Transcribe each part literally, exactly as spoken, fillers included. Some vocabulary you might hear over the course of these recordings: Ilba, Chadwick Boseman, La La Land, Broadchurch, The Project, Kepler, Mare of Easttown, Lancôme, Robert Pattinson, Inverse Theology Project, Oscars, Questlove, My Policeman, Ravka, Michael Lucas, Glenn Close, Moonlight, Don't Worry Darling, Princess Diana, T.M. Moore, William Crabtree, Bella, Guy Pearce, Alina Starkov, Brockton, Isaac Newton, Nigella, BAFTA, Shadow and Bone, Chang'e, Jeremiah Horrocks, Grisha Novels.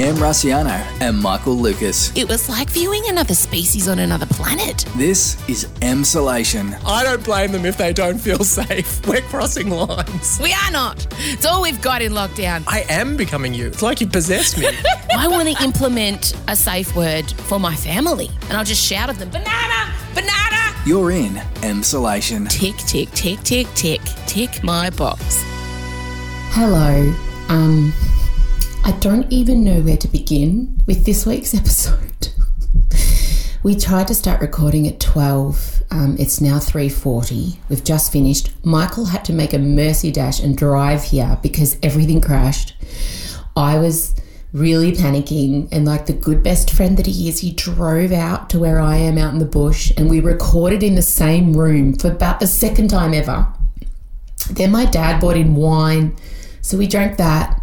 Em Rusciano and Michael Lucas. It was like viewing another species on another planet. This is Emsolation. I don't blame them if they don't feel safe. We're crossing lines. We are not. It's all we've got in lockdown. I am becoming you. It's like you possess me. I want to implement a safe word for my family, and I'll just shout at them, banana, banana. You're in Emsolation. Tick, tick, tick, tick, tick, tick my box. Hello. Um... I don't even know where to begin with this week's episode. We tried to start recording at twelve. Um, it's now three forty. We've just finished. Michael had to make a mercy dash and drive here because everything crashed. I was really panicking, and like the good best friend that he is, he drove out to where I am out in the bush, and we recorded in the same room for about the second time ever. Then my dad brought in wine, so we drank that.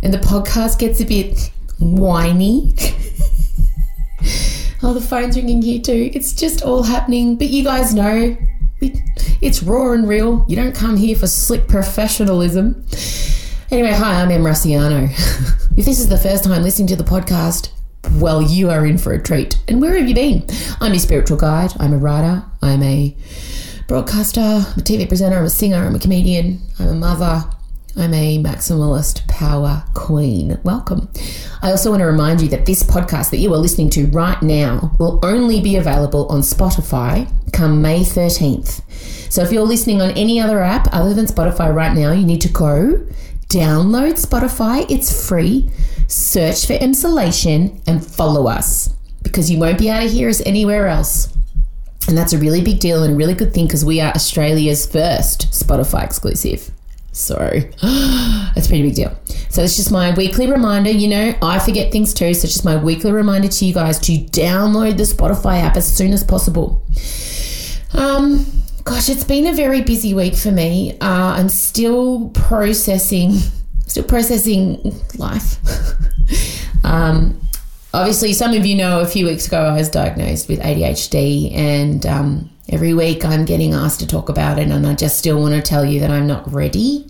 And the podcast gets a bit whiny. Oh, the phone's ringing here too. It's just all happening. But you guys know, it, it's raw and real. You don't come here for slick professionalism. Anyway, hi, I'm Em Rusciano. If this is the first time listening to the podcast, well, you are in for a treat. And where have you been? I'm your spiritual guide. I'm a writer. I'm a broadcaster. I'm a T V presenter. I'm a singer. I'm a comedian. I'm a mother. I'm a maximalist power queen. Welcome. I also want to remind you that this podcast that you are listening to right now will only be available on Spotify come May thirteenth. So if you're listening on any other app other than Spotify right now, you need to go download Spotify. It's free. Search for Emsolation and follow us, because you won't be able to hear us anywhere else. And that's a really big deal and a really good thing, because we are Australia's first Spotify exclusive. So that's a pretty big deal. So it's just my weekly reminder. You know, I forget things too. So it's just my weekly reminder to you guys to download the Spotify app as soon as possible. Um, gosh, it's been a very busy week for me. Uh, I'm still processing, still processing life. um, obviously, some of you know a few weeks ago I was diagnosed with A D H D, and um, every week I'm getting asked to talk about it, and I just still want to tell you that I'm not ready.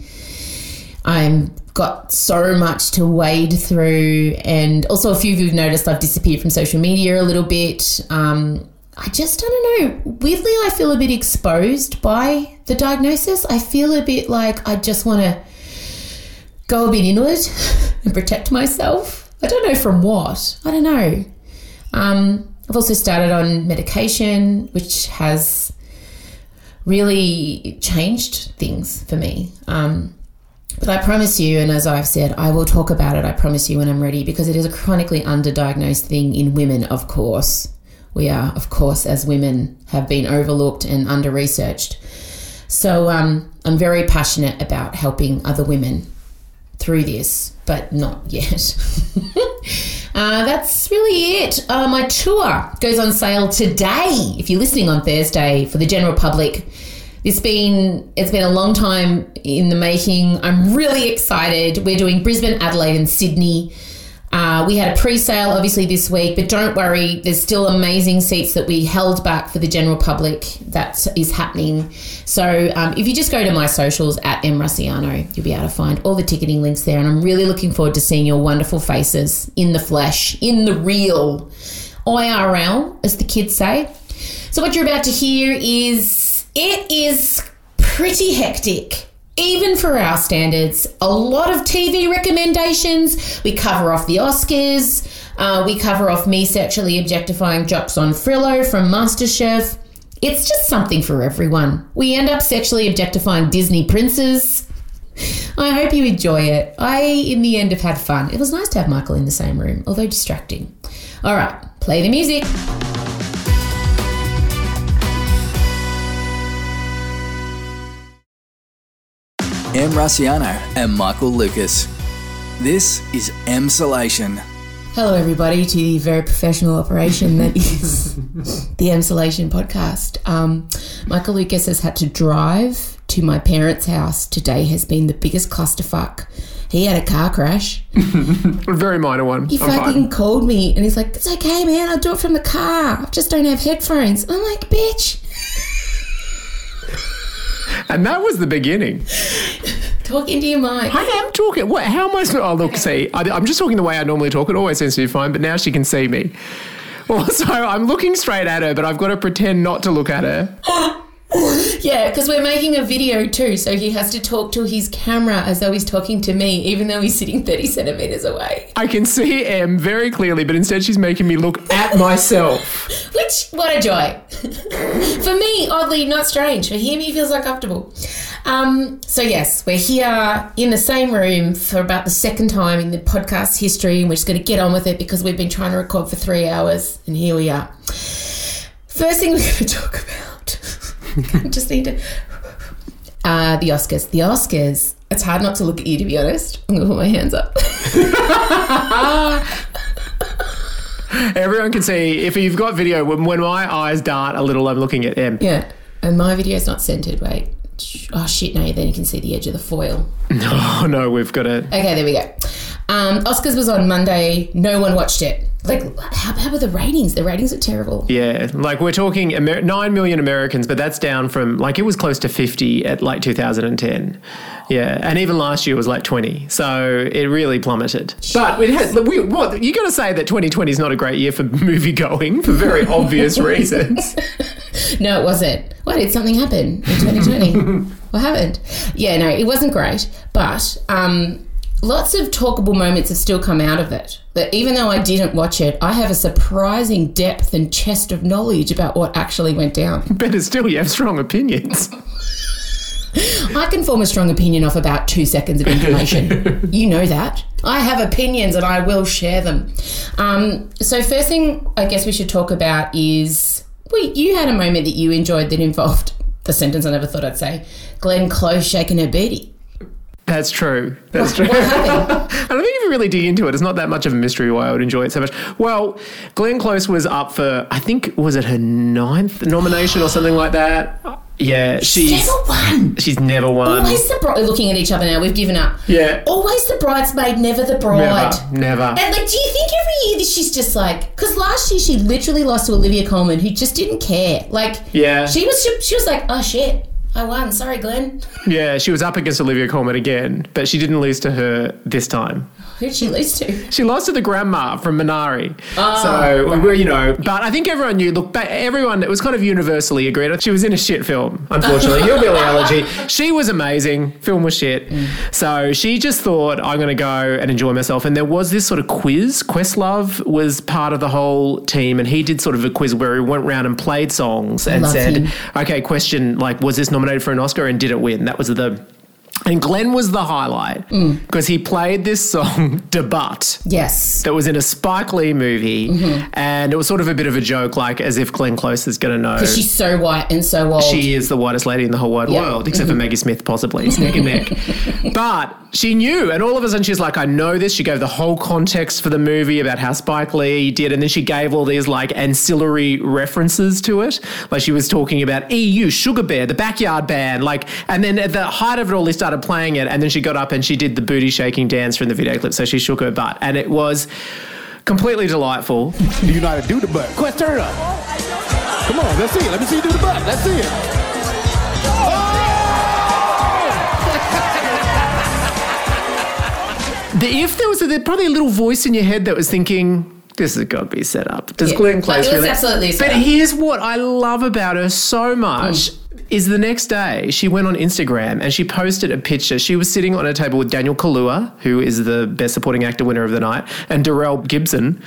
I've got so much to wade through, and also a few of you have noticed I've disappeared from social media a little bit. Um, I just don't know. Weirdly, I feel a bit exposed by the diagnosis. I feel a bit like I just want to go a bit inward and protect myself. I don't know from what. I don't know. Um... I've also started on medication, which has really changed things for me. Um, but I promise you, and as I've said, I will talk about it, I promise you, when I'm ready, because it is a chronically underdiagnosed thing in women, of course. We are, of course, as women, have been overlooked and under-researched. So um, I'm very passionate about helping other women through this, but not yet. Uh, that's really it. Uh, my tour goes on sale today, if you're listening on Thursday, for the general public. It's been it's been a long time in the making. I'm really excited. We're doing Brisbane, Adelaide and Sydney. Uh, we had a pre-sale obviously this week, but don't worry, there's still amazing seats that we held back for the general public. That is happening. So um, if you just go to my socials at Em Rusciano, you'll be able to find all the ticketing links there, and I'm really looking forward to seeing your wonderful faces in the flesh, in the real, I R L, as the kids say. So what you're about to hear is, it is pretty hectic. Even for our standards, a lot of T V recommendations. We cover off the Oscars. Uh, we cover off me sexually objectifying Jock Zonfrillo from MasterChef. It's just something for everyone. We end up sexually objectifying Disney princes. I hope you enjoy it. I, in the end, have had fun. It was nice to have Michael in the same room, although distracting. All right, play the music. Em Rusciano and Michael Lucas. This is Emsolation. Hello, everybody, to the very professional operation that is the Emsolation podcast. Um, Michael Lucas has had to drive to my parents' house. Today has been the biggest clusterfuck. He had a car crash. A very minor one. He I'm fucking fine. Called me and he's like, "It's okay, man, I'll do it from the car. I just don't have headphones." I'm like, "Bitch." And that was the beginning. Talk into your mic. I am talking. What? How am I? Oh, look, see, I, I'm just talking the way I normally talk. It always seems to be fine, but now she can see me. Also, I'm looking straight at her, but I've got to pretend not to look at her. Yeah, because we're making a video too, so he has to talk to his camera as though he's talking to me, even though he's sitting thirty centimetres away. I can see Em very clearly, but instead she's making me look at myself. Which, what a joy. For me, oddly, not strange. For him, he feels uncomfortable. Um, so, yes, we're here in the same room for about the second time in the podcast history, and we're just going to get on with it because we've been trying to record for three hours, and here we are. First thing we're going to talk about. I just need to uh, the Oscars. The Oscars. It's hard not to look at you, to be honest. I'm gonna put my hands up. Everyone can see if you've got video. When, when my eyes dart a little, I'm looking at Em. Yeah, and my video's not centered. Wait. Oh shit! No, then you can see the edge of the foil. No, no, we've got it. Okay, there we go. Um, Oscars was on Monday. No one watched it. Like, how, how were the ratings? The ratings were terrible. Yeah, like we're talking Amer- nine million Americans, but that's down from, like, it was close to fifty at like two thousand ten. Yeah, and even last year was like twenty. So it really plummeted. Jeez. But it has, we, what, you got to say that twenty twenty is not a great year for movie going for very obvious reasons. No, it wasn't. Why did something happen in twenty twenty? What happened? Yeah, no, it wasn't great, but... um lots of talkable moments have still come out of it. That even though I didn't watch it, I have a surprising depth and chest of knowledge about what actually went down. Better still, you have strong opinions. I can form a strong opinion off about two seconds of information. You know that. I have opinions and I will share them. Um, so first thing I guess we should talk about is, well, you had a moment that you enjoyed that involved, the sentence I never thought I'd say, Glenn Close shaking her booty. That's true. That's true. I don't think if you really dig into it, it's not that much of a mystery why I would enjoy it so much. Well, Glenn Close was up for, I think, was it her ninth nomination or something like that? Yeah. She's, she's never won. She's never won. Always the bride. We're looking at each other now. We've given up. Yeah. Always the bridesmaid, never the bride. Never. Never. And, like, do you think every year that she's just like, because last year she literally lost to Olivia Colman, who just didn't care. Like, yeah. She was, she, she was like, oh, shit. I won. Sorry, Glenn. Yeah, she was up against Olivia Colman again, but she didn't lose to her this time. Who did she lose to? She lost to the grandma from Minari. Oh, so, right. We're, you know, but I think everyone knew, look, everyone, it was kind of universally agreed. She was in a shit film, unfortunately. Hillbilly Elegy. She was amazing. Film was shit. Mm. So she just thought, I'm going to go and enjoy myself. And there was this sort of quiz. Questlove was part of the whole team, and he did sort of a quiz where he went round and played songs and Love said, him. okay, question, like, was this nominated for an Oscar and did it win? That was the... And Glenn was the highlight because mm. he played this song, Debut. Yes. That was in a Spike Lee movie, mm-hmm. and it was sort of a bit of a joke, like as if Glenn Close is going to know. Because she's so white and so old. She is the whitest lady in the whole wide yep. world, except mm-hmm. for Maggie Smith possibly. It's neck and neck. But she knew, and all of a sudden she's like, I know this. She gave the whole context for the movie about how Spike Lee did, and then she gave all these like ancillary references to it. Like she was talking about E U, Sugar Bear, the Backyard Band, like, and then at the height of it all, this started playing it, and then she got up and she did the booty shaking dance from the video clip. So she shook her butt, and it was completely delightful. Do you know how to do the butt? Quest, turn it up. Come on, let's see it. Let me see you do the butt. Let's see it. Oh! the, if there was a, there probably a little voice in your head that was thinking, this has got to be set up. Does yeah. Glenn Close no, it was really? Absolutely set up. But here's what I love about her so much. Mm. Is the next day she went on Instagram and she posted a picture. She was sitting on a table with Daniel Kaluuya, who is the Best Supporting Actor winner of the night, and Darrell Gibson,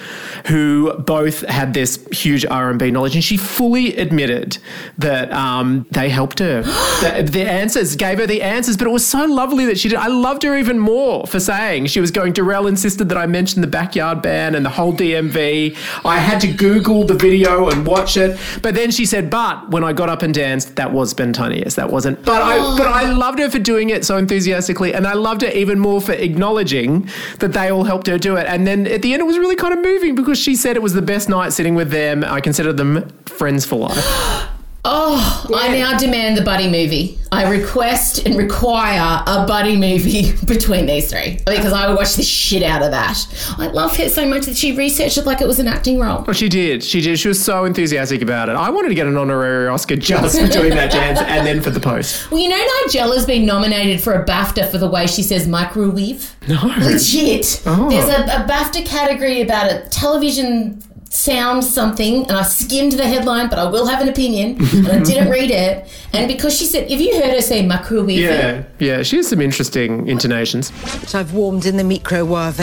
who both had this huge R and B knowledge. And she fully admitted that um, they helped her. the, the answers, gave her the answers, but it was so lovely that she did. I loved her even more for saying she was going, Darrell insisted that I mentioned the Backyard Band and the whole D M V. I had to Google the video and watch it. But then she said, but when I got up and danced, that was spontaneous. That wasn't, but oh. I but I loved her for doing it so enthusiastically, and I loved her even more for acknowledging that they all helped her do it. And then at the end, it was really kind of moving because she said it was the best night sitting with them. I consider them friends for life. Oh, yeah. I now demand the buddy movie. I request and require a buddy movie between these three because I would watch the shit out of that. I love her so much that she researched it like it was an acting role. Oh, she did. She did. She was so enthusiastic about it. I wanted to get an honorary Oscar just for doing that dance and then for The Post. Well, you know Nigella's been nominated for a BAFTA for the way she says microwave? No. Legit. Oh. There's a, a BAFTA category about it. Television... sound something, and I skimmed the headline, but I will have an opinion, and I didn't read it. And because she said, have you heard her say microwave? Yeah, yeah, she has some interesting intonations. So I've warmed in the microwave.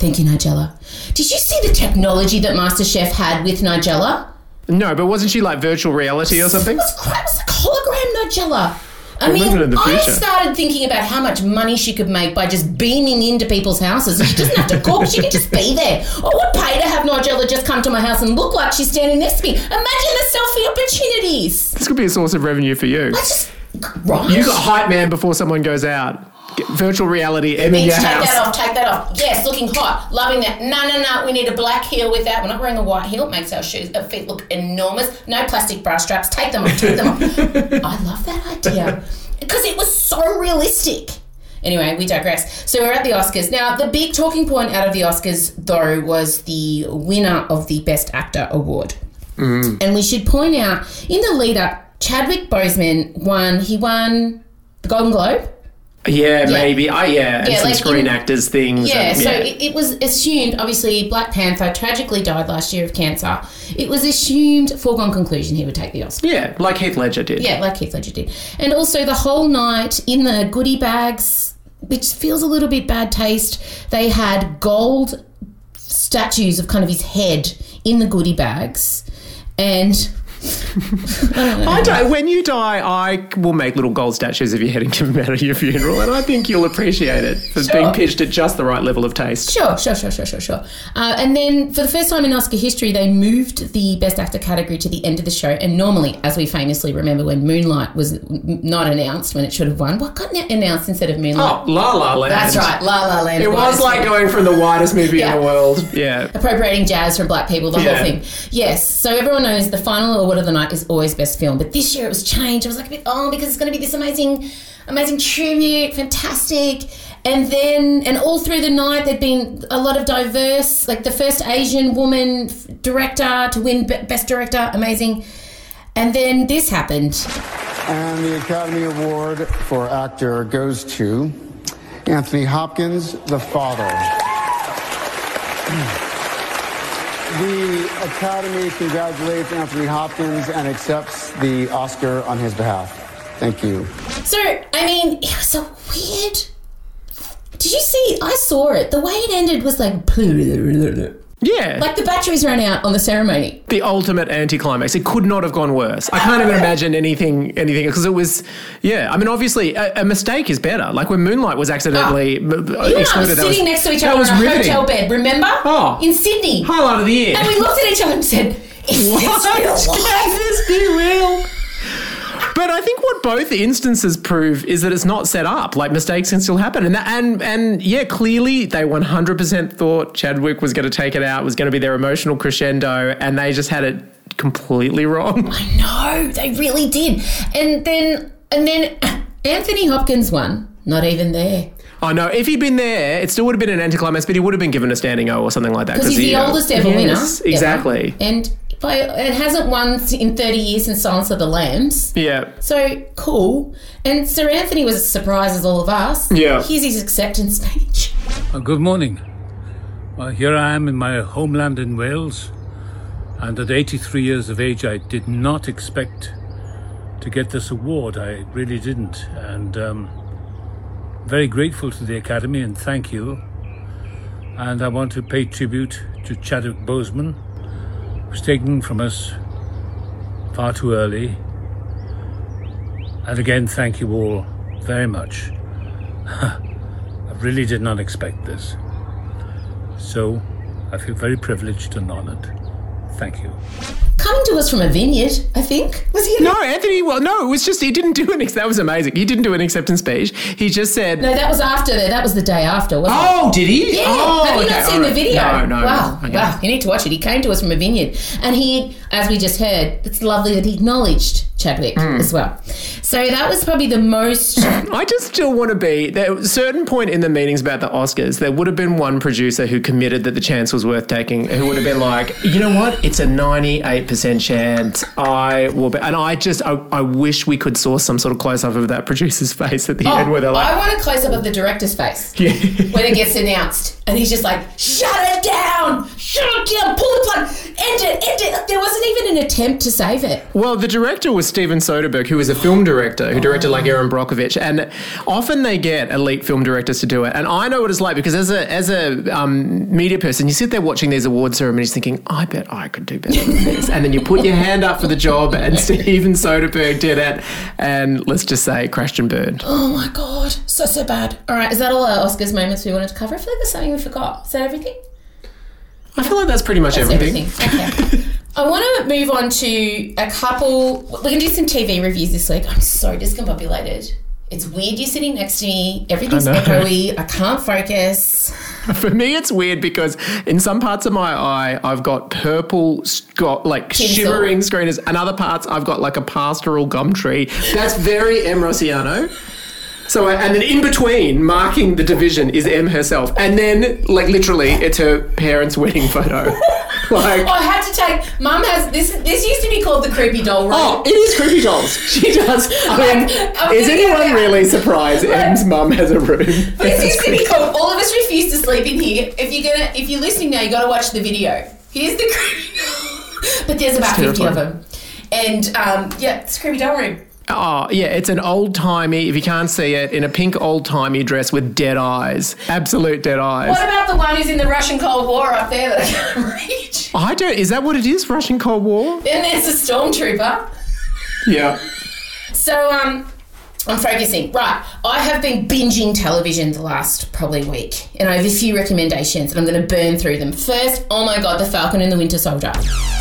Thank you, Nigella. Did you see the technology that MasterChef had with Nigella? No, but wasn't she like virtual reality or something? It was crap, it was like hologram Nigella. I we'll mean, I started thinking about how much money she could make by just beaming into people's houses. She doesn't have to cook. She can just be there. I would pay to have Nigella just come to my house and look like she's standing next to me. Imagine the selfie opportunities. This could be a source of revenue for you. I just, right? You got hype man before someone goes out. Get virtual reality, Em in your take house. Take that off, take that off. Yes, looking hot. Loving that. No, no, no. We need a black heel with that. We're not wearing a white heel. It makes our shoes, our feet look enormous. No plastic bra straps. Take them off, take them off. I love that idea because it was so realistic. Anyway, we digress. So we're at the Oscars. Now, the big talking point out of the Oscars, though, was the winner of the Best Actor award. Mm. And we should point out, in the lead-up, Chadwick Boseman won. He won the Golden Globe. Yeah, yeah, maybe. Oh, yeah, and yeah, some like screen in, actors things. Yeah, and, yeah. so it, it was assumed, obviously, Black Panther tragically died last year of cancer. It was assumed, foregone conclusion, he would take the Oscar. Yeah, like Heath Ledger did. Yeah, like Heath Ledger did. And also the whole night in the goodie bags, which feels a little bit bad taste, they had gold statues of kind of his head in the goodie bags and... I die. When you die, I will make little gold statues of your head and give them out at your funeral, and I think you'll appreciate it for sure. Being pitched at just the right level of taste. Sure, sure, sure, sure, sure, sure. Uh, and then for the first time in Oscar history, they moved the Best Actor category to the end of the show, and normally, as we famously remember, when Moonlight was not announced when it should have won, what got announced instead of Moonlight? Oh, La La Land. That's right, La La Land. It was like movie. Going from the widest movie yeah. in the world. Yeah. Appropriating jazz from black people, the yeah. whole thing. Yes, so everyone knows the final award of the night is always best film, but this year it was changed. I was like a bit oh because it's going to be this amazing amazing tribute, fantastic, and then and all through the night there'd been a lot of diverse, like the first Asian woman director to win Best Director, amazing. And then this happened, and the Academy Award for Actor goes to Anthony Hopkins, The Father. The Academy congratulates Anthony Hopkins and accepts the Oscar on his behalf. Thank you. So, I mean, it was a weird... Did you see? I saw it. The way it ended was like... Yeah. Like the batteries ran out on the ceremony. The ultimate anticlimax. It could not have gone worse. I can't even imagine anything, anything, because it was, yeah. I mean, obviously, a, a mistake is better. Like when Moonlight was accidentally oh, you excluded. You were sitting was, next to each other in a riveting. hotel bed, remember? Oh. In Sydney. Highlight of the year. And we looked at each other and said, is what? This real? Can this be real? But I think what both instances prove is that it's not set up. Like, mistakes can still happen. And that, and and yeah, clearly they one hundred percent thought Chadwick was going to take it out, was going to be their emotional crescendo, and they just had it completely wrong. I know, they really did. And then and then Anthony Hopkins won. Not even there. Oh, no, if he'd been there, it still would have been an anticlimax, but he would have been given a standing O or something like that. Because he's the, the oldest ever yes, winner. Exactly. Ever. And... But it hasn't won in thirty years since Silence of the Lambs. Yeah. So, cool. And Sir Anthony was as surprised as all of us. Yeah. Here's his acceptance speech. Oh, good morning. Well, here I am in my homeland in Wales. And at eighty-three years of age, I did not expect to get this award. I really didn't. And um, very grateful to the Academy, and thank you. And I want to pay tribute to Chadwick Boseman. Was taken from us far too early, and again thank you all very much. I really did not expect this, so I feel very privileged and honoured. Thank you. Coming to us from a vineyard, I think. Was he? No, Anthony, well, no, it was just, he didn't do an, ex- that was amazing. He didn't do an acceptance speech. He just said. No, that was after, the, that was the day after, wasn't it? Oh, did he? Yeah. Oh, have you okay, not seen right. the video? No, no. Wow, okay. Wow, you need to watch it. He came to us from a vineyard. And he, as we just heard, it's lovely that he acknowledged Chadwick mm. as well. So that was probably the most... I just still want to be... There, a certain point in the meetings about the Oscars, there would have been one producer who committed that the chance was worth taking, who would have been like, you know what? It's a ninety-eight percent chance. I will be... And I just... I, I wish we could source some sort of close-up of that producer's face at the oh, end where they're like... I want a close-up of the director's face yeah. when it gets announced. And he's just like, shut it down! Shut it down! Pull the plug! End it! End it! There wasn't even an attempt to save it. Well, the director was Steven Soderbergh, who is a film director, who directed like Aaron Brockovich. And often they get elite film directors to do it. And I know what it's like because as a as a um, media person, you sit there watching these award ceremonies thinking, I bet I could do better than this. And then you put your hand up for the job and Steven Soderbergh did it. And let's just say, crashed and burned. Oh, my God. So, so bad. All right. Is that all our Oscars moments we wanted to cover? I feel like there's something we forgot. Is that everything? I feel like that's pretty much that's everything. everything. Okay. I want to move on to a couple... We're going to do some T V reviews this week. I'm so discombobulated. It's weird you're sitting next to me. Everything's echoey. I can't focus. For me, it's weird because in some parts of my eye, I've got purple, got like Tinsel. shimmering screeners, and other parts, I've got like a pastoral gum tree. That's very Em Rusciano. So, uh, and then in between, marking the division, is Em herself. And then, like, literally, it's her parents' wedding photo. like, oh, I had to take... Mum has... This This used to be called the creepy doll room. Oh, it is creepy dolls. She does. I mean, like, is anyone really surprised like, Em's mum has a room? This used to be called... All of us refuse to sleep in here. If you're gonna, if you're listening now, you got to watch the video. Here's the creepy doll. But there's about fifty of them. And, um, yeah, it's creepy doll room. Oh, yeah, it's an old-timey, if you can't see it, in a pink old-timey dress with dead eyes. Absolute dead eyes. What about the one who's in the Russian Cold War up there that I can't reach? I don't... Is that what it is, Russian Cold War? Then there's a stormtrooper. Yeah. So, um... I'm focusing. Right. I have been binging television the last probably week and I have a few recommendations and I'm going to burn through them. First, oh my God, The Falcon and the Winter Soldier.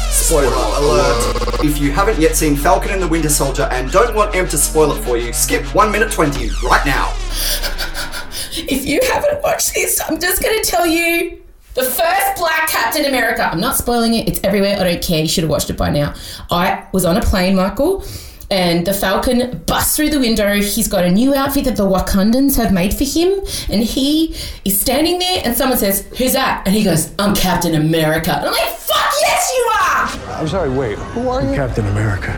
Spoiler alert. If you haven't yet seen Falcon and the Winter Soldier and don't want Em to spoil it for you, skip one minute twenty right now. If you haven't watched this, I'm just going to tell you the first black Captain America. I'm not spoiling it. It's everywhere. I don't care. You should have watched it by now. I was on a plane, Michael. And the Falcon busts through the window. He's got a new outfit that the Wakandans have made for him. And he is standing there and someone says, who's that? And he goes, I'm Captain America. And I'm like, fuck yes you are! I'm sorry, wait, who are you? Captain America.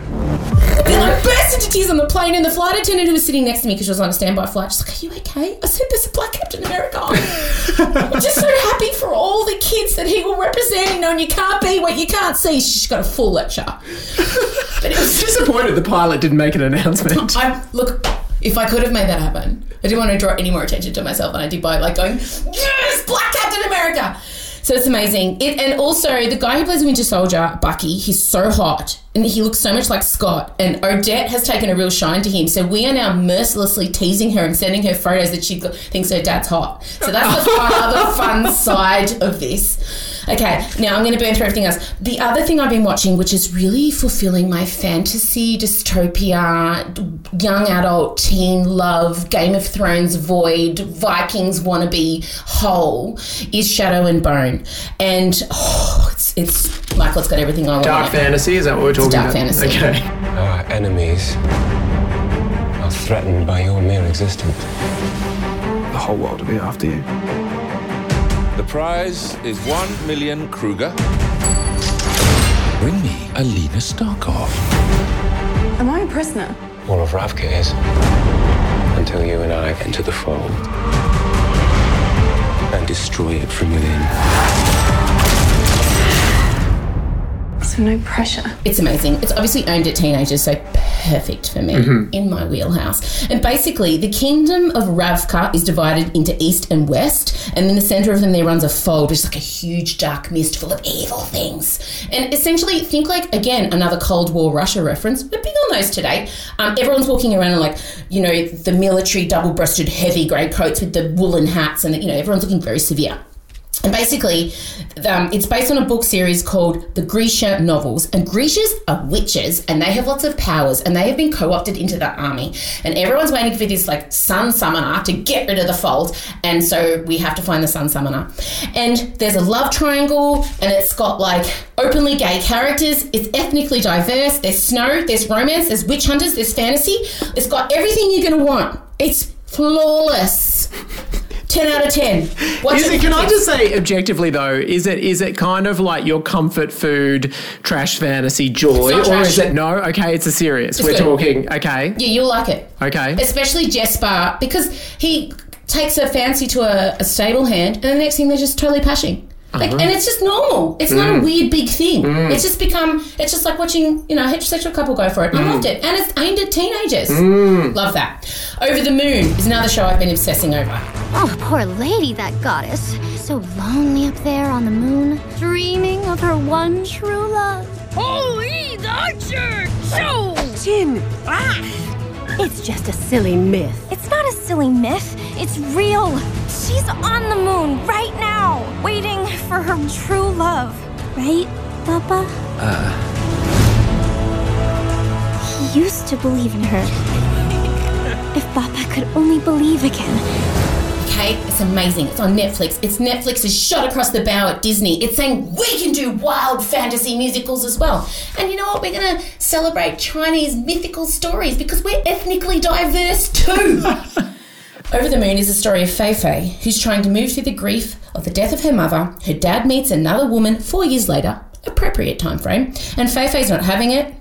Then I burst into tears on the plane and the flight attendant who was sitting next to me because she was on a standby flight, she's like, are you okay? I said, there's a black Captain America. I'm just so happy for all the kids that he will represent, and you can't be what you can't see. She's got a full lecture. But it was disappointed the pilot didn't make an announcement. I, look, if I could have made that happen, I didn't want to draw any more attention to myself, and I did by like going, yes, black Captain America. So it's amazing. It, and also, the guy who plays Winter Soldier, Bucky, he's so hot. And he looks so much like Scott. And Odette has taken a real shine to him. So we are now mercilessly teasing her and sending her photos that she thinks her dad's hot. So that's the other fun side of this. Okay, now I'm going to burn through everything else. The other thing I've been watching, which is really fulfilling my fantasy, dystopia, young adult, teen love, Game of Thrones void, Vikings wannabe whole, is Shadow and Bone. And oh, it's, it's Michael's got everything I want. Dark fantasy, is that what we're talking about? Dark fantasy. Okay. Our enemies are threatened by your mere existence. The whole world will be after you. The prize is one million Kruger. Bring me Alina Starkov. Am I a prisoner? All of Ravka is. Until you and I enter the fold. And destroy it from within. So no pressure. It's amazing. It's obviously aimed at teenagers, so perfect for me, mm-hmm. in my wheelhouse. And basically, the kingdom of Ravka is divided into east and west, and in the centre of them there runs a fold, which is like a huge dark mist full of evil things. And essentially, think like, again, another Cold War Russia reference. We're big on those today. Um, everyone's walking around in like, you know, the military double-breasted heavy grey coats with the woolen hats, and, you know, everyone's looking very severe. And basically, um, it's based on a book series called the Grisha novels. And Grishas are witches, and they have lots of powers, and they have been co-opted into the army. And everyone's waiting for this, like, sun summoner to get rid of the fold. And so we have to find the sun summoner. And there's a love triangle, and it's got, like, openly gay characters. It's ethnically diverse. There's snow. There's romance. There's witch hunters. There's fantasy. It's got everything you're going to want. It's flawless. ten out of ten. What's is it, can I just say objectively though, is it is it kind of like your comfort food, trash fantasy joy, or trash. Is it no? Okay, it's a serious. It's We're good. Talking. Okay. Yeah, you'll like it. Okay. Especially Jesper, because he takes a fancy to a, a stable hand, and the next thing they're just totally pashing. Like, uh-huh. And it's just normal. It's mm. not a weird big thing. Mm. It's just become, it's just like watching, you know, a heterosexual couple go for it. Mm. I loved it. And it's aimed at teenagers. Mm. Love that. Over the Moon is another show I've been obsessing over. Oh, poor lady, that goddess. So lonely up there on the moon, dreaming of her one true love. Holy Archer! Show! Jim! Ah! It's just a silly myth. It's not a silly myth. It's real. She's on the moon right now, waiting for her true love. Right, Papa? Uh. He used to believe in her. If Papa could only believe again. Kate, it's amazing. It's on Netflix. It's Netflix's shot across the bow at Disney. It's saying we can do wild fantasy musicals as well. And you know what? We're going to celebrate Chinese mythical stories because we're ethnically diverse too. Over the Moon is a story of Fei Fei, who's trying to move through the grief of the death of her mother. Her dad meets another woman four years later, appropriate time frame, and Fei Fei's not having it.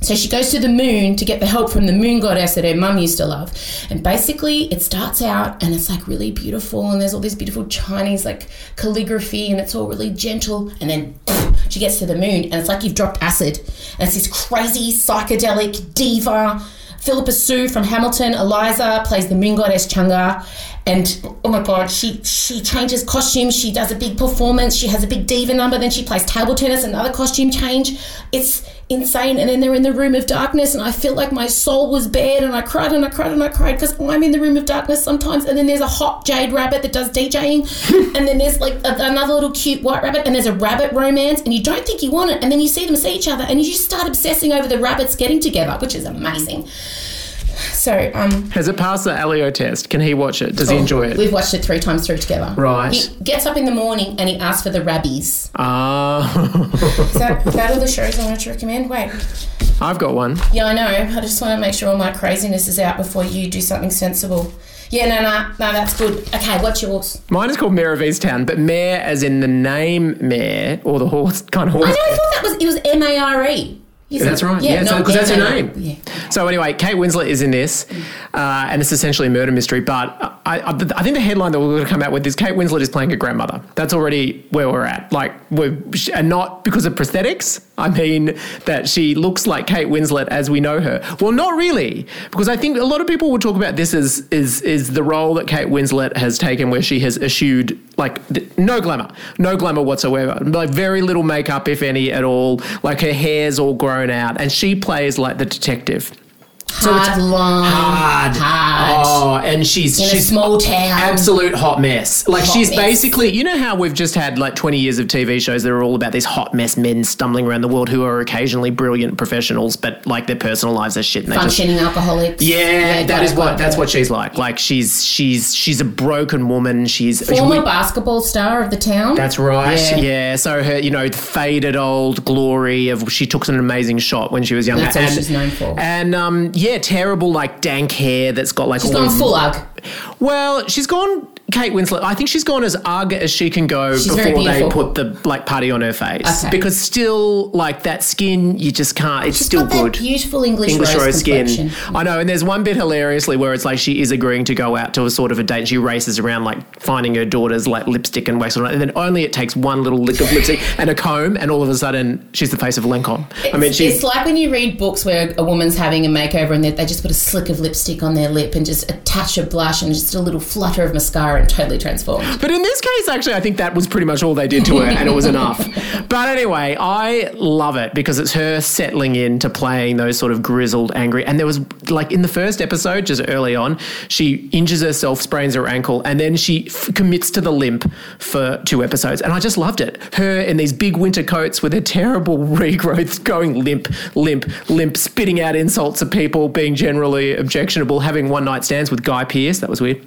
So she goes to the moon to get the help from the moon goddess that her mum used to love. And basically it starts out and it's like really beautiful and there's all this beautiful Chinese like calligraphy and it's all really gentle. And then pff, she gets to the moon and it's like you've dropped acid. And it's this crazy psychedelic diva. Philippa Soo from Hamilton, Eliza, plays the moon goddess Chang'e. And, oh, my God, she she changes costumes. She does a big performance. She has a big diva number. Then she plays table tennis, another costume change. It's insane. And then they're in the room of darkness, and I feel like my soul was bared, and I cried and I cried and I cried because I'm in the room of darkness sometimes. And then there's a hot jade rabbit that does DJing. And then there's, like, a, another little cute white rabbit, and there's a rabbit romance, and you don't think you want it. And then you see them see each other, and you just start obsessing over the rabbits getting together, which is amazing. So, um... has it passed the Alio test? Can he watch it? Does oh, he enjoy it? We've watched it three times through together. Right. He gets up in the morning and he asks for the rabbies. Ah. Uh. Is that, that all the shows I want to recommend? Wait. I've got one. Yeah, I know. I just want to make sure all my craziness is out before you do something sensible. Yeah, no, no, no, that's good. Okay, what's yours? Mine is called Mare of Easttown, but Mare as in the name Mare or the horse, kind of horse. I know, I thought that was, it was M A R E. Isn't that's right. Yeah, because yeah, no, that's her name. Yeah. So anyway, Kate Winslet is in this, uh, and it's essentially a murder mystery. But I, I, I think the headline that we're going to come out with is Kate Winslet is playing her grandmother. That's already where we're at. Like, we're and not because of prosthetics. I mean that she looks like Kate Winslet as we know her. Well, not really, because I think a lot of people will talk about this as is is the role that Kate Winslet has taken, where she has eschewed like th- no glamour, no glamour whatsoever, like very little makeup, if any at all. Like her hair's all grown out, and she plays like the detective. So hard line. Hard. Hard. Oh, and she's... in she's a small town. Absolute hot mess. Like, hot she's mess. Basically... You know how we've just had, like, twenty years of T V shows that are all about these hot mess men stumbling around the world who are occasionally brilliant professionals, but, like, their personal lives are shit. And they Functioning just, alcoholics. Yeah, yeah that is what... That's what she's like. Like, she's she's she's a broken woman. She's... Former she, basketball star of the town. That's right. Yeah. yeah. So her, you know, faded old glory of... She took an amazing shot when she was younger. That's all she's known for. And, um... yeah, Yeah, terrible, like, dank hair that's got, like... She's gone full Ugg. Well, she's gone... Kate Winslet, I think she's gone as Ugg as she can go she's before they put the, like, putty on her face. Okay. Because still, like, that skin, you just can't... It's she's still got that good. Beautiful English, English rose, rose skin. I know, and there's one bit hilariously where it's like she is agreeing to go out to a sort of a date and she races around, like, finding her daughter's, like, lipstick and wax on it, and then only it takes one little lick of lipstick and a comb and all of a sudden she's the face of Lancôme. It's, I mean, she's... It's like when you read books where a woman's having a makeover and they, they just put a slick of lipstick on their lip and just attach a blush and just a little flutter of mascara and totally transformed. But in this case, actually, I think that was pretty much all they did to her and it was enough. But But anyway, I love it because it's her settling into playing those sort of grizzled, angry. And there was, like, in the first episode, just early on, she injures herself, sprains her ankle, and then she f- commits to the limp for two episodes. And I just loved it. Her in these big winter coats with her terrible regrowth, going limp, limp, limp, spitting out insults at people, being generally objectionable, having one-night stands with Guy Pearce. That was weird.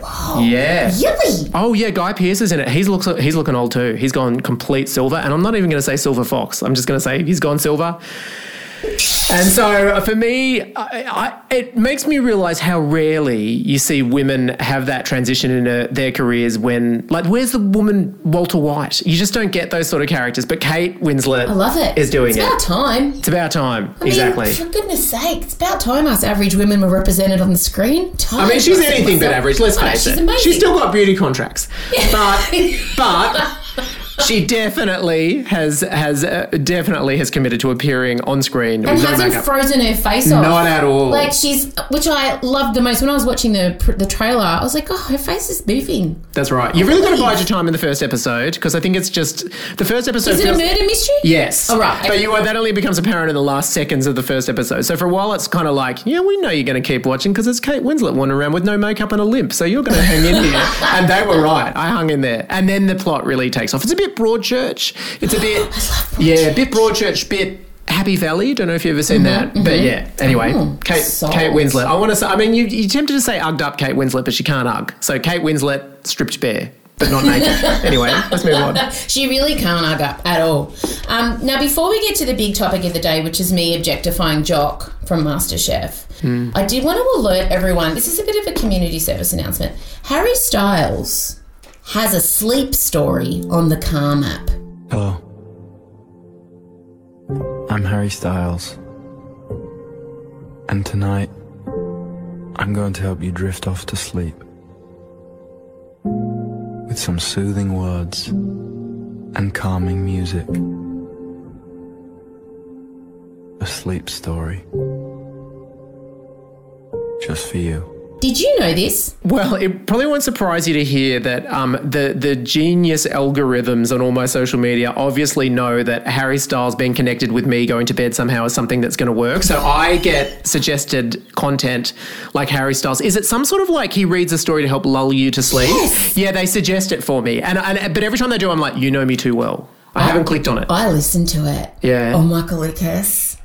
Wow. Yeah. Really? Oh, yeah, Guy Pearce is in it. He's looks he's looking old too. He's gone complete silver. And I'm not even going to say silver fox. I'm just going to say he's gone silver. And so for me, I, I, it makes me realise how rarely you see women have that transition in a, their careers when, like, where's the woman Walter White? You just don't get those sort of characters. But Kate Winslet I love it. is doing it. It's about it. time. It's about time, I exactly. mean, for goodness sake, it's about time us average women were represented on the screen. Time I mean, she's anything myself. but average, let's oh, face she's it. Amazing. She's still got beauty contracts. But, but... She definitely has has uh, definitely has committed to appearing on screen and hasn't no frozen her face off. Not at all. Like she's, which I loved the most when I was watching the the trailer. I was like, oh, her face is moving. That's right. You really got to bide your time in the first episode because I think it's just the first episode. Is it feels, a murder mystery? Yes. All oh, right. But okay. you are, that only becomes apparent in the last seconds of the first episode. So for a while, it's kind of like, yeah, we know you're going to keep watching because it's Kate Winslet wandering around with no makeup and a limp, so you're going to hang in here. And they were right. I hung in there, and then the plot really takes off. It's a bit. Broadchurch. It's a bit, yeah, a bit Broadchurch, bit Happy Valley. Don't know if you've ever seen mm-hmm, that, mm-hmm. but yeah. Anyway, oh, Kate, Kate Winslet. I want to say. I mean, you, you're tempted to say ugged up Kate Winslet, but she can't ugg. So Kate Winslet stripped bare, but not naked. Anyway, let's move on. She really can't ugg up at all. Um, now, before we get to the big topic of the day, which is me objectifying Jock from MasterChef, mm. I did want to alert everyone. This is a bit of a community service announcement. Harry Styles has a sleep story on the car map. Hello. I'm Harry Styles. And tonight, I'm going to help you drift off to sleep. With some soothing words and calming music. A sleep story. Just for you. Did you know this? Well, it probably won't surprise you to hear that um, the, the genius algorithms on all my social media obviously know that Harry Styles being connected with me going to bed somehow is something that's going to work. So I get suggested content like Harry Styles. Is it some sort of like he reads a story to help lull you to sleep? Yes. Yeah, they suggest it for me. And, and But every time they do, I'm like, you know me too well. I, I haven't clicked on it. I listened to it. Yeah. Oh, Michael Lucas.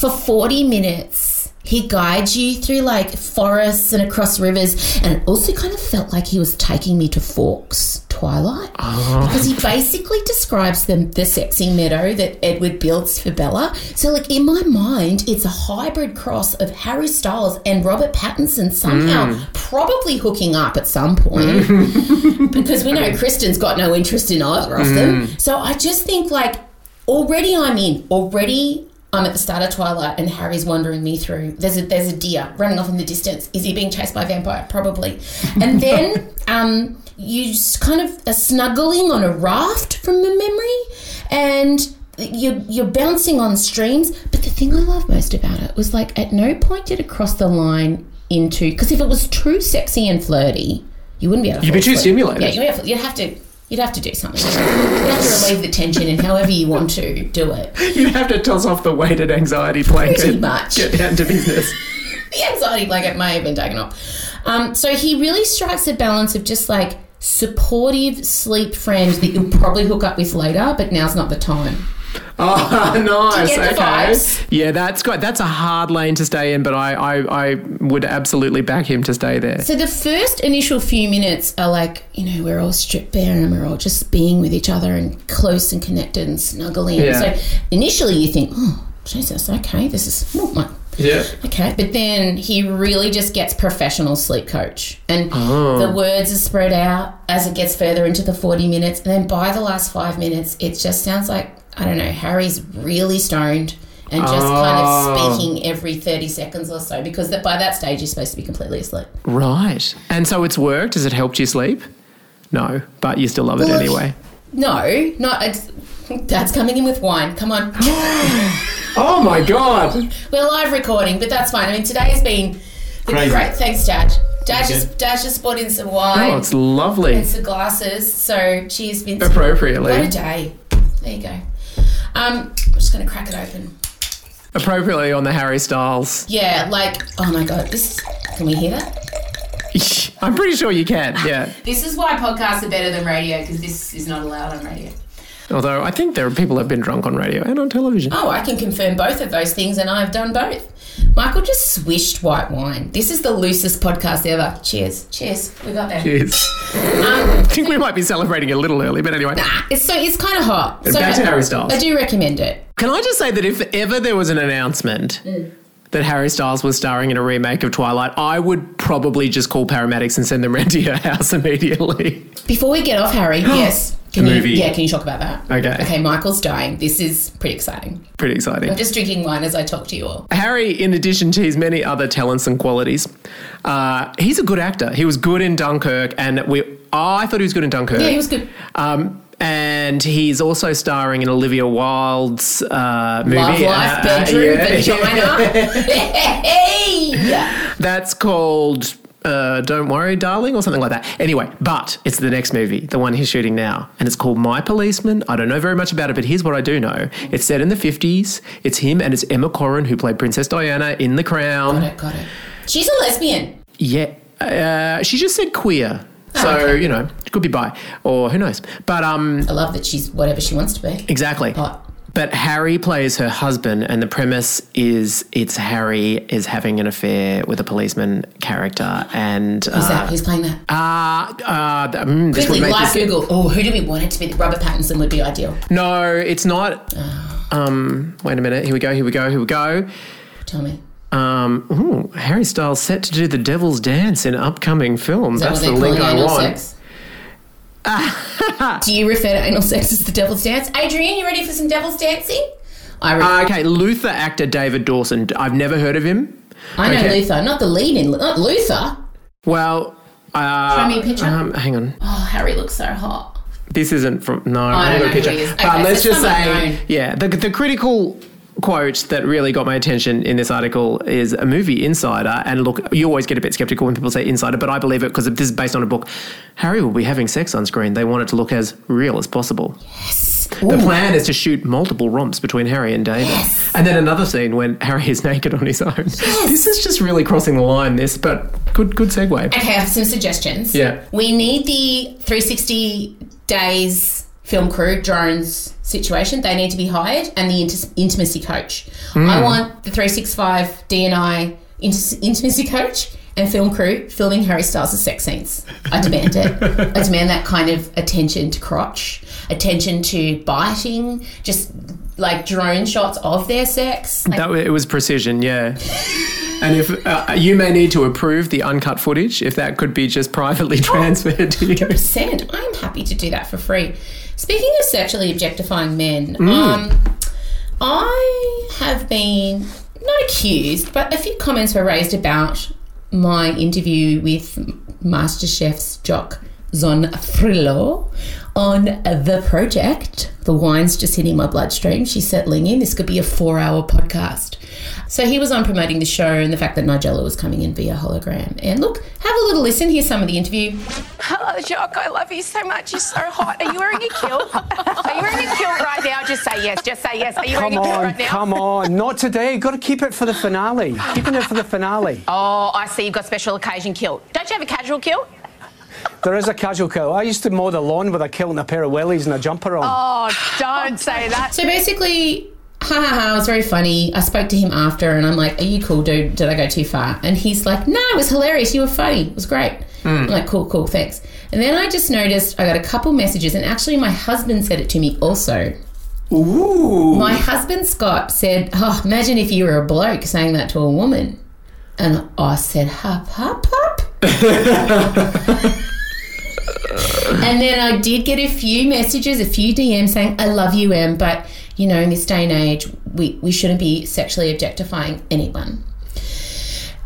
For forty minutes. He guides you through, like, forests and across rivers, and it also kind of felt like he was taking me to Forks, Twilight, oh. because he basically describes the, the sexy meadow that Edward builds for Bella. So, like, in my mind, it's a hybrid cross of Harry Styles and Robert Pattinson somehow mm. probably hooking up at some point because we know Kristen's got no interest in either of mm. them. So I just think, like, already I'm in, already... I'm at the start of Twilight and Harry's wandering me through. There's a there's a deer running off in the distance. Is he being chased by a vampire? Probably. And then um, you just kind of are snuggling on a raft from the memory and you're, you're bouncing on streams. But the thing I love most about it was, like, at no point did it cross the line into... Because if it was too sexy and flirty, you wouldn't be able to... You'd be too flirty. Stimulated. Yeah, you'd have, you'd have to... You'd have to do something. You'd have to relieve the tension and however you want to do it. You'd have to toss off the weighted anxiety blanket. Pretty much. Get down to business. The anxiety blanket may have been taken off. Um, so he really strikes a balance of just, like, supportive sleep friend that you'll probably hook up with later, but now's not the time. Oh, nice. To get the vibes. Okay. Yeah, that's good. That's a hard lane to stay in, but I, I, I would absolutely back him to stay there. So the first initial few minutes are like, you know, we're all stripped bare and we're all just being with each other and close and connected and snuggling. Yeah. So initially you think, oh, Jesus, okay, this is not my... Yeah. Okay. But then he really just gets professional sleep coach. And oh. the words are spread out as it gets further into the forty minutes. And then by the last five minutes, it just sounds like, I don't know, Harry's really stoned and just oh. kind of speaking every thirty seconds or so because that by that stage you're supposed to be completely asleep. Right. And so it's worked? Has it helped you sleep? No, but you still love well, it anyway. No, not. It's, Dad's coming in with wine. Come on. Oh, my God. We're live recording, but that's fine. I mean, today has been great. Thanks, Dad. Dad just, Dad just brought in some wine. Oh, it's lovely. And some glasses. So cheers, Vincent. Appropriately. What a day. There you go. Um, I'm just going to crack it open. Appropriately on the Harry Styles. Yeah, like, oh my God, this, can we hear that? I'm pretty sure you can, yeah. This is why podcasts are better than radio, because this is not allowed on radio. Although I think there are people that have been drunk on radio and on television. Oh, I can confirm both of those things, and I've done both. Michael just swished white wine. This is the loosest podcast ever. Cheers. Cheers. We got there. Cheers. Um, I think we might be celebrating a little early, but anyway. Nah, it's so it's kind of hot. So back to Harry Styles. I do recommend it. Can I just say that if ever there was an announcement mm. that Harry Styles was starring in a remake of Twilight, I would probably just call paramedics and send them round to your house immediately. Before we get off, Harry, yes. Can movie. You, yeah, can you talk about that? Okay. Okay, Michael's dying. This is pretty exciting. Pretty exciting. I'm just drinking wine as I talk to you all. Harry, in addition to his many other talents and qualities, uh, he's a good actor. He was good in Dunkirk and we... Oh, I thought he was good in Dunkirk. Yeah, he was good. Um... And he's also starring in Olivia Wilde's uh, movie. Love Life, uh, Bedroom, yeah. Vagina. Yeah. That's called uh, Don't Worry, Darling or something like that. Anyway, but it's the next movie, the one he's shooting now. And it's called My Policeman. I don't know very much about it, but here's what I do know. It's set in the fifties. It's him and it's Emma Corrin, who played Princess Diana in The Crown. Got it, got it. She's a lesbian. Yeah. Uh, she just said queer. So, oh, okay. You know, it could be bi or who knows. But um, I love that she's whatever she wants to be. Exactly. But, but Harry plays her husband and the premise is it's Harry is having an affair with a policeman character and... Who's uh, that? Who's playing that? Uh, uh, mm, Quickly, live Google. Oh, who do we want it to be? Robert Pattinson would be ideal. No, it's not. Oh. Um, wait a minute. Here we go, here we go, here we go. Tell me. Um, ooh, Harry Styles set to do the Devil's Dance in upcoming films. That That's the link I want. Uh, do you refer to anal sex as the Devil's Dance? Adrian, you ready for some Devil's Dancing? I refer- uh, okay, Luther actor David Dawson. I've never heard of him. I know okay. Luther, not the lead in, not Luther. Well, uh, show me a picture. Um, hang on. Oh, Harry looks so hot. This isn't from no. Oh, I don't know picture. Who he is. Okay, but so let's just say, yeah, the the critical. Quote that really got my attention in this article is a movie insider. And look, you always get a bit skeptical when people say insider, but I believe it because this is based on a book. Harry will be having sex on screen. They want it to look as real as possible. Yes. Ooh. The plan is to shoot multiple romps between Harry and David. Yes. And then another scene when Harry is naked on his own. Yes. This is just really crossing the line, this, but good good segue. Okay, I have some suggestions. Yeah. We need the three sixty days... film crew, drones situation, they need to be hired, and the inter- intimacy coach. Mm. I want the three sixty-five D and I inter- intimacy coach and film crew filming Harry Styles' sex scenes. I demand it. I demand that kind of attention to crotch, attention to biting, just like drone shots of their sex. Like- that It was precision, yeah. And if uh, you may need to approve the uncut footage, if that could be just privately transferred oh, to you. one hundred percent. I'm happy to do that for free. Speaking of sexually objectifying men, mm. um, I have been not accused, but a few comments were raised about my interview with MasterChef's Jock Zonfrillo on The Project. The wine's just hitting my bloodstream. She's settling in. This could be a four-hour podcast. So he was on promoting the show and the fact that Nigella was coming in via hologram. And look, have a little listen. Here's some of the interview. Hello, Jock. I love you so much. You're so hot. Are you wearing a kilt? Are you wearing a kilt right now? Just say yes. Just say yes. Are you come wearing a kilt right now? Come on, come on. Not today. You've got to keep it for the finale. Keeping it for the finale. Oh, I see. You've got special occasion kilt. Don't you have a casual kilt? There is a casual kilt. I used to mow the lawn with a kilt and a pair of wellies and a jumper on. Oh, don't say that. So basically... ha ha ha, it was very funny. I spoke to him after and I'm like, are you cool, dude? Did I go too far? And he's like, no, it was hilarious. You were funny. It was great. Mm. I'm like, cool, cool, thanks. And then I just noticed I got a couple messages and actually my husband said it to me also. Ooh. My husband, Scott, said, oh, imagine if you were a bloke saying that to a woman. And I said, hop, hop, hop. And then I did get a few messages, a few D Ms saying, I love you, Em, but... you know, in this day and age, we, we shouldn't be sexually objectifying anyone.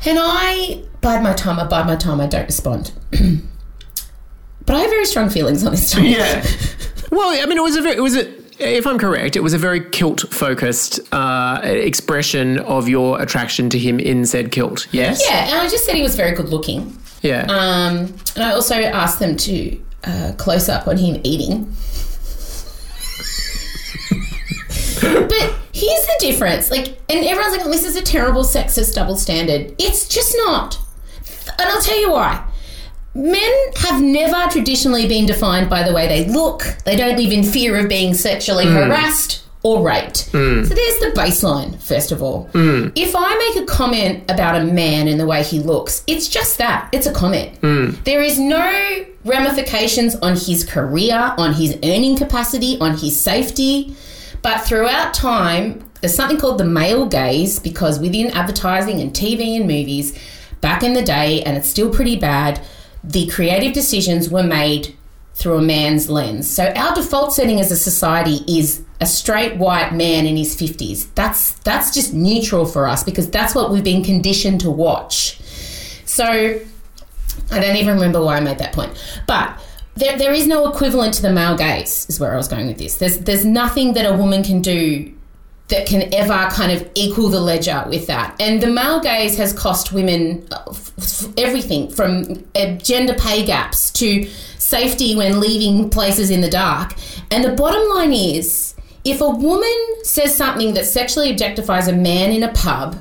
And I bide my time, I bide my time, I don't respond. But I have very strong feelings on this topic. Yeah. Well, I mean, it was a very, it was a, if I'm correct, it was a very kilt-focused uh, expression of your attraction to him in said kilt, yes? Yeah, and I just said he was very good-looking. Yeah. Um, and I also asked them to uh, close up on him eating. here's the difference. Like, and everyone's like, well, this is a terrible sexist double standard. It's just not. And I'll tell you why. Men have never traditionally been defined by the way they look. They don't live in fear of being sexually mm. harassed or raped. Mm. So there's the baseline, first of all. Mm. If I make a comment about a man and the way he looks, it's just that. It's a comment. Mm. There is no ramifications on his career, on his earning capacity, on his safety. But throughout time, there's something called the male gaze, because within advertising and T V and movies, back in the day, and it's still pretty bad, the creative decisions were made through a man's lens. So our default setting as a society is a straight white man in his fifties. That's that's just neutral for us, because that's what we've been conditioned to watch. So I don't even remember why I made that point. But there there is no equivalent to the male gaze, is where I was going with this. There's there's nothing that a woman can do that can ever kind of equal the ledger with that. And the male gaze has cost women everything, from gender pay gaps to safety when leaving places in the dark. And the bottom line is, if a woman says something that sexually objectifies a man in a pub,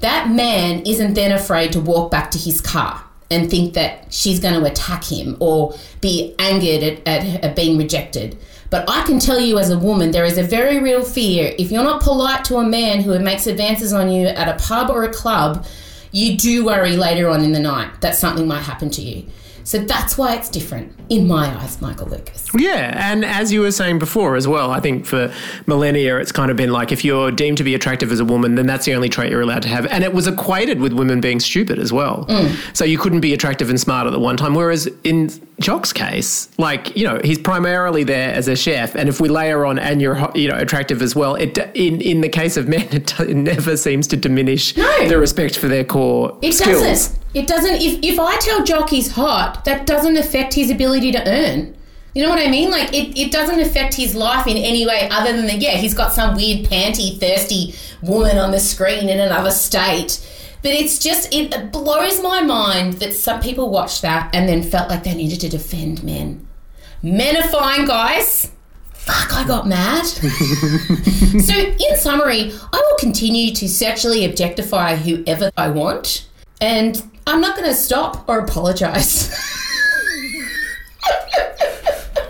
that man isn't then afraid to walk back to his car and think that she's going to attack him or be angered at, at, at being rejected. But I can tell you, as a woman, there is a very real fear. If you're not polite to a man who makes advances on you at a pub or a club, you do worry later on in the night that something might happen to you. So that's why it's different, in my eyes, Michael Lucas. Yeah, and as you were saying before as well, I think for millennia it's kind of been like, if you're deemed to be attractive as a woman, then that's the only trait you're allowed to have. And it was equated with women being stupid as well. Mm. So you couldn't be attractive and smart at the one time, whereas in Jock's case, like, you know, he's primarily there as a chef, and if we layer on and you're, you know, attractive as well, it in, in the case of men, it, it never seems to diminish no. the respect for their core it skills. It doesn't. It doesn't. If, if I tell Jock he's hot, that doesn't affect his ability to earn. You know what I mean? Like, it, it doesn't affect his life in any way other than that, yeah, he's got some weird panty, thirsty woman on the screen in another state. But it's just, it blows my mind that some people watched that and then felt like they needed to defend men. Men are fine, guys. Fuck, I got mad. So, in summary, I will continue to sexually objectify whoever I want, and I'm not going to stop or apologise.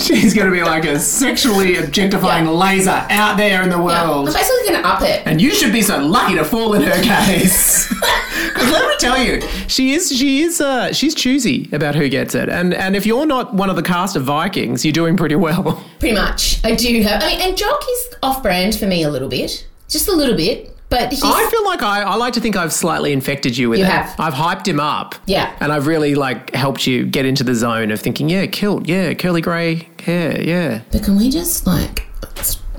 She's going to be like a sexually objectifying yeah. laser out there in the world. Yeah. I'm basically going to up it. And you should be so lucky to fall in her case. Let me tell you, she is she is uh, she's choosy about who gets it. And and if you're not one of the cast of Vikings, you're doing pretty well. Pretty much. I do have. I mean, and Jock is off-brand for me a little bit, just a little bit. But he's, I feel like I, I like to think I've slightly infected you with you it. Have. I've hyped him up. Yeah. And I've really, like, helped you get into the zone of thinking, yeah, kilt, yeah, curly grey hair, yeah. But can we just, like,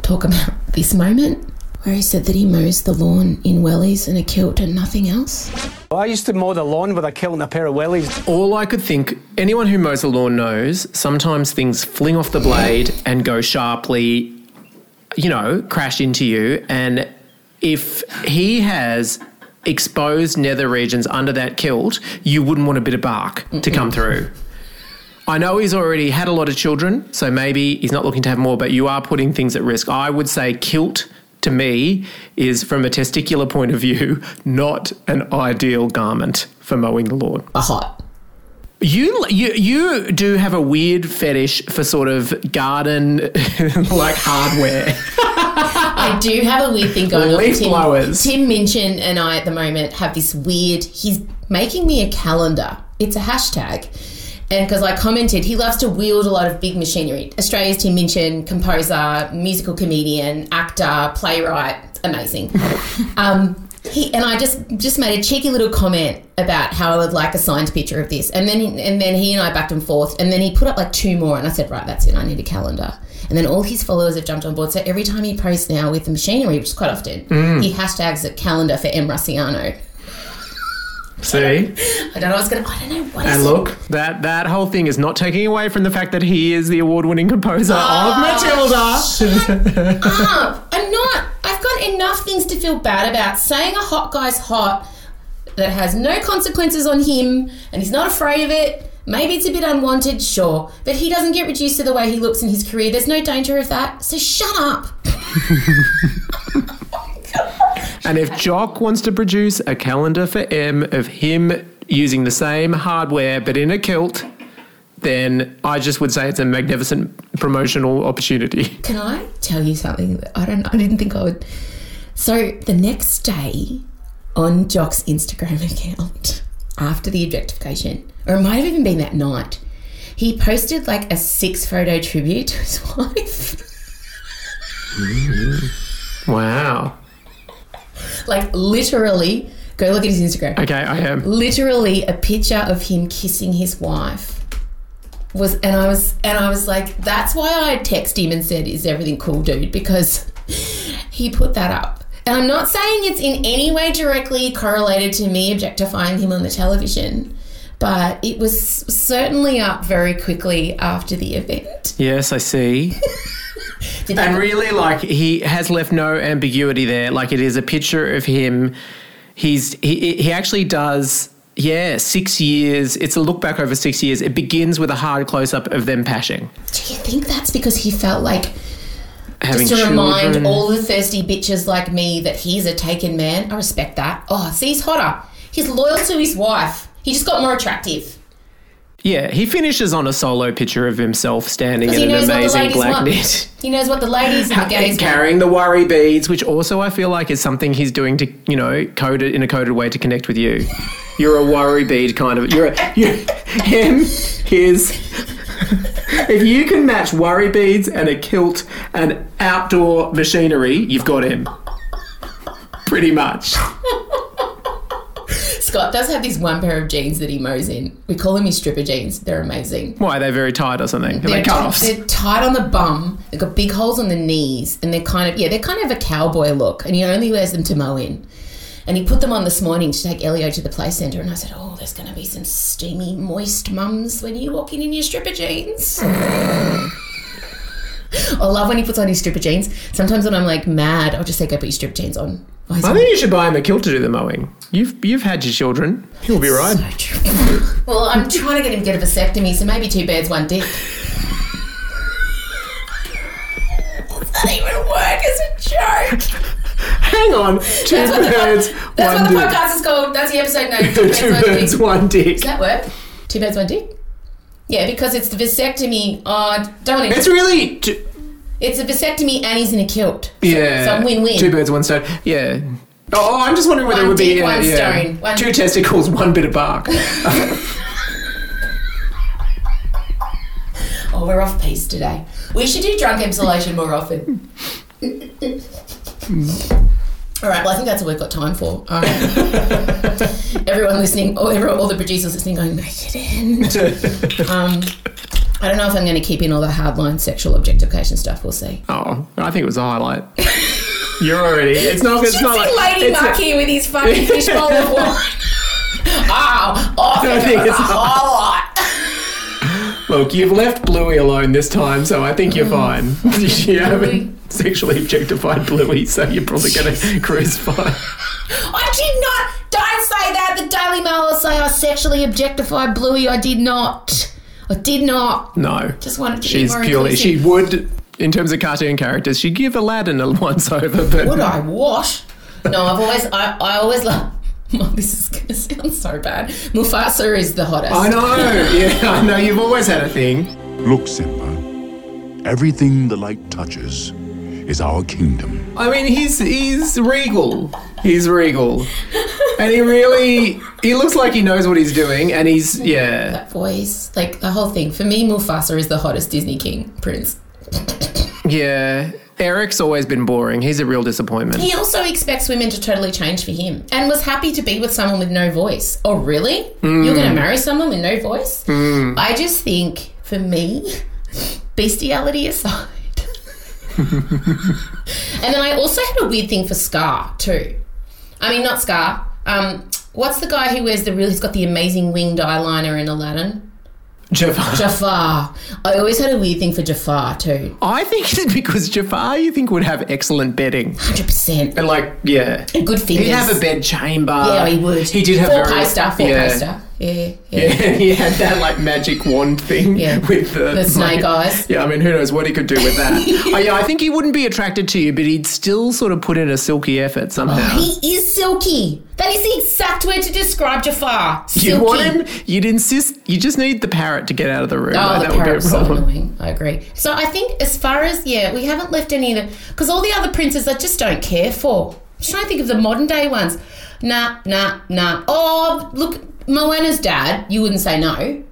talk about this moment where he said that he mows the lawn in wellies and a kilt and nothing else? Well, I used to mow the lawn with a kilt and a pair of wellies. All I could think, anyone who mows the lawn knows, sometimes things fling off the blade and go sharply, you know, crash into you, and... if he has exposed nether regions under that kilt, you wouldn't want a bit of bark Mm-mm. to come through. I know he's already had a lot of children, so maybe he's not looking to have more, but you are putting things at risk. I would say kilt, to me, is, from a testicular point of view, not an ideal garment for mowing the lawn. A hot. You, you you do have a weird fetish for sort of garden-like hardware. I do have a weird thing going Leaf on. Tim, blowers. Tim Minchin and I at the moment have this weird, he's making me a calendar. It's a hashtag. And because I commented, he loves to wield a lot of big machinery. Australia's Tim Minchin, composer, musical comedian, actor, playwright, amazing. um, he and I just just made a cheeky little comment about how I would like a signed picture of this. And then he, and then he and I backed and forth. And then he put up like two more, and I said, right, that's it, I need a calendar. And then all his followers have jumped on board. So every time he posts now with the machinery, which is quite often, mm. he hashtags a calendar for Em Rusciano. See? I don't, I don't know what's going to... I don't know what And look, it? that that whole thing is not taking away from the fact that he is the award-winning composer oh, of Matilda. Shut up. I'm not... I've got enough things to feel bad about. Saying a hot guy's hot that has no consequences on him and he's not afraid of it. Maybe it's a bit unwanted, sure, but he doesn't get reduced to the way he looks in his career. There's no danger of that, so shut up. And if Jock wants to produce a calendar for Em of him using the same hardware but in a kilt, then I just would say it's a magnificent promotional opportunity. Can I tell you something? I don't. I didn't think I would. So the next day on Jock's Instagram account after the objectification, or it might have even been that night, he posted like a six-photo tribute to his wife. Mm-hmm. Wow. Like literally, go look at his Instagram. Okay, I am. Literally a picture of him kissing his wife. Was and I was and I was like, that's why I texted him and said, is everything cool, dude? Because he put that up. And I'm not saying it's in any way directly correlated to me objectifying him on the television, but it was certainly up very quickly after the event. Yes, I see. Did and really, like, he has left no ambiguity there. Like, it is a picture of him. He's he he actually does. Yeah, six years. It's a look back over six years. It begins with a hard close-up of them pashing. Do you think that's because he felt like, having just to children. Remind all the thirsty bitches like me that he's a taken man? I respect that. Oh, see, he's hotter. He's loyal to his wife. He just got more attractive. Yeah, he finishes on a solo picture of himself standing in an amazing black knit. He knows what the ladies and the gays want. Carrying the worry beads, which also I feel like is something he's doing to, you know, code it in a coded way to connect with you. You're a worry bead kind of. You're a, you're, him, his. If you can match worry beads and a kilt and outdoor machinery, you've got him. Pretty much. Scott does have this one pair of jeans that he mows in. We call them his stripper jeans. They're amazing. Why? Are they very tight or something? Are they cutoffs? They're tight on the bum. They've got big holes on the knees. And they're kind of, yeah, they're kind of a cowboy look. And he only wears them to mow in. And he put them on this morning to take Elio to the play centre. And I said, oh, there's going to be some steamy, moist mums when you walk in in your stripper jeans. I love when he puts on his stripper jeans. Sometimes when I'm, like, mad, I'll just say, go put your stripper jeans on. Oh, I think on. You should buy him a kilt to do the mowing. You've you've had your children. He'll be right. So true. Well, I'm trying to get him to get a vasectomy, so maybe two birds, one dick. Does that even work as a joke? Hang on, two that's birds, the, one that's dick. That's what the podcast is called. That's the episode name. Two, two birds, birds one, one dick. Does that work? Two birds, one dick? Yeah, because it's the vasectomy. Oh, don't want to... It's really... T- it's a vasectomy and he's in a kilt. So, yeah. So win-win. Two birds, one stone. Yeah. Oh, I'm just wondering whether one it would dick, be... One dick, yeah, one stone. One two testicles, one bit of bark. Oh, we're off piece today. We should do drunk emsolation more often. All right, well, I think that's all we've got time for. Um, everyone listening, all, everyone, all the producers listening going, make it end. Um, I don't know if I'm going to keep in all the hardline sexual objectification stuff. We'll see. Oh, I think it was a highlight. You're already... It's not, it's not like... Lady it's Mark a... here with his fucking fishbowl of wine. Oh, oh, I think, I think it was it's a highlight. Look, you've left Bluey alone this time, so I think you're fine. You haven't sexually objectified Bluey, so you're probably going to cruise fine. I did not. Don't say that. The Daily Mail will say I sexually objectified Bluey. I did not. I did not. No. Just wanted to She's be more purely, inclusive. She would, in terms of cartoon characters, she'd give Aladdin a once-over. But would I? What? No, I've always, I, I always love... Oh, this is going to sound so bad. Mufasa is the hottest. I know. Yeah, I know. You've always had a thing. Look, Simba, everything the light touches is our kingdom. I mean, he's he's regal. He's regal. And he really, he looks like he knows what he's doing and he's, yeah. That voice, like the whole thing. For me, Mufasa is the hottest Disney king, prince. Yeah. Eric's always been boring. He's a real disappointment. He also expects women to totally change for him and was happy to be with someone with no voice. Oh, really? Mm. You're going to marry someone with no voice? Mm. I just think, for me, bestiality aside. And then I also had a weird thing for Scar too. I mean, not Scar. Um, what's the guy who wears the real, he's got the amazing winged eyeliner in Aladdin? Jafar. Jafar. I always had a weird thing for Jafar too. I think it's because Jafar you think would have excellent bedding. one hundred percent. And like, yeah. And good fingers. He'd have a bed chamber. Yeah, he would. He did have very... Four-poster, four-poster. Yeah, yeah. yeah, he had that like magic wand thing yeah. with the, the snake like, eyes. Yeah, I mean, who knows what he could do with that? I, yeah, I think he wouldn't be attracted to you, but he'd still sort of put in a silky effort somehow. Oh, he is silky. That is the exact word to describe Jafar. Silky. You want him? You'd insist. You just need the parrot to get out of the room. Oh, like, the that parrot's would be a problem. So annoying. I agree. So I think as far as yeah, we haven't left any of them because all the other princes I just don't care for. I'm trying to think of the modern day ones. Nah, nah, nah. Oh, look. Moana's dad, you wouldn't say no.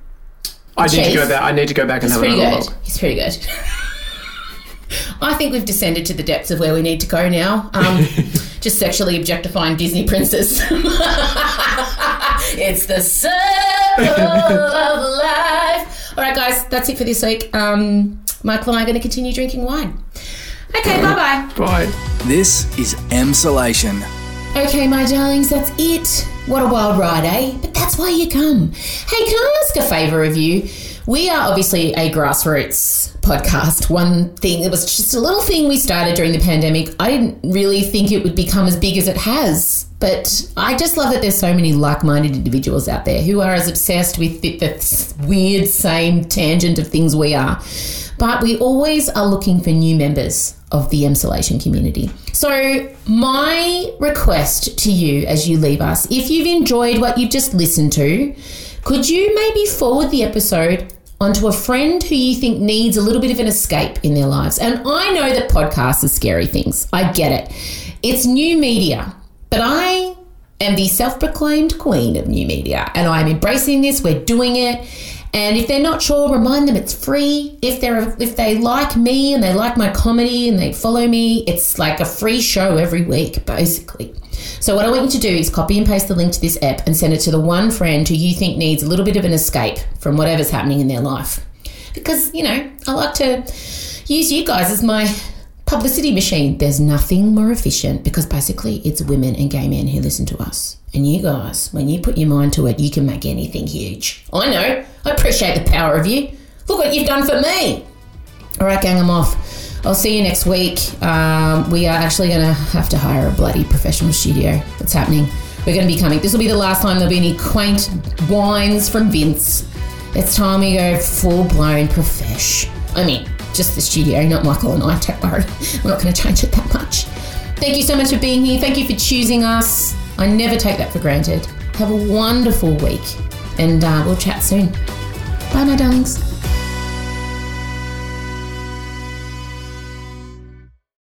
I need, to go back, I need to go back and He's have another look. He's pretty good. I think we've descended to the depths of where we need to go now. Um, just sexually objectifying Disney princes. It's the circle of life. All right, guys, that's it for this week. Um, Michael and I are going to continue drinking wine. Okay, uh, bye-bye. Bye. This is Emsolation. Okay, my darlings, that's it. What a wild ride, eh? But that's why you come. Hey, can I ask a favour of you? We are obviously a grassroots podcast. One thing, it was just a little thing we started during the pandemic. I didn't really think it would become as big as it has, but I just love that there's so many like-minded individuals out there who are as obsessed with the, the weird same tangent of things we are. But we always are looking for new members of the Emsolation community. So my request to you as you leave us, if you've enjoyed what you've just listened to, could you maybe forward the episode onto a friend who you think needs a little bit of an escape in their lives? And I know that podcasts are scary things. I get it. It's new media, but I am the self-proclaimed queen of new media and I'm embracing this. We're doing it. And if they're not sure, remind them it's free. If they're if they like me and they like my comedy and they follow me, it's like a free show every week, basically. So what I want you to do is copy and paste the link to this app and send it to the one friend who you think needs a little bit of an escape from whatever's happening in their life. Because, you know, I like to use you guys as my publicity machine. There's nothing more efficient because basically it's women and gay men who listen to us. And you guys, when you put your mind to it, you can make anything huge. I know. I appreciate the power of you. Look what you've done for me. All right, gang, I'm off. I'll see you next week. Um, we are actually going to have to hire a bloody professional studio. It's happening. We're going to be coming. This will be the last time there'll be any quaint wines from Vince. It's time we go full-blown profesh. I mean, just the studio, not Michael and I. Don't worry. We're not going to change it that much. Thank you so much for being here. Thank you for choosing us. I never take that for granted. Have a wonderful week and uh, we'll chat soon. Bye, my darlings.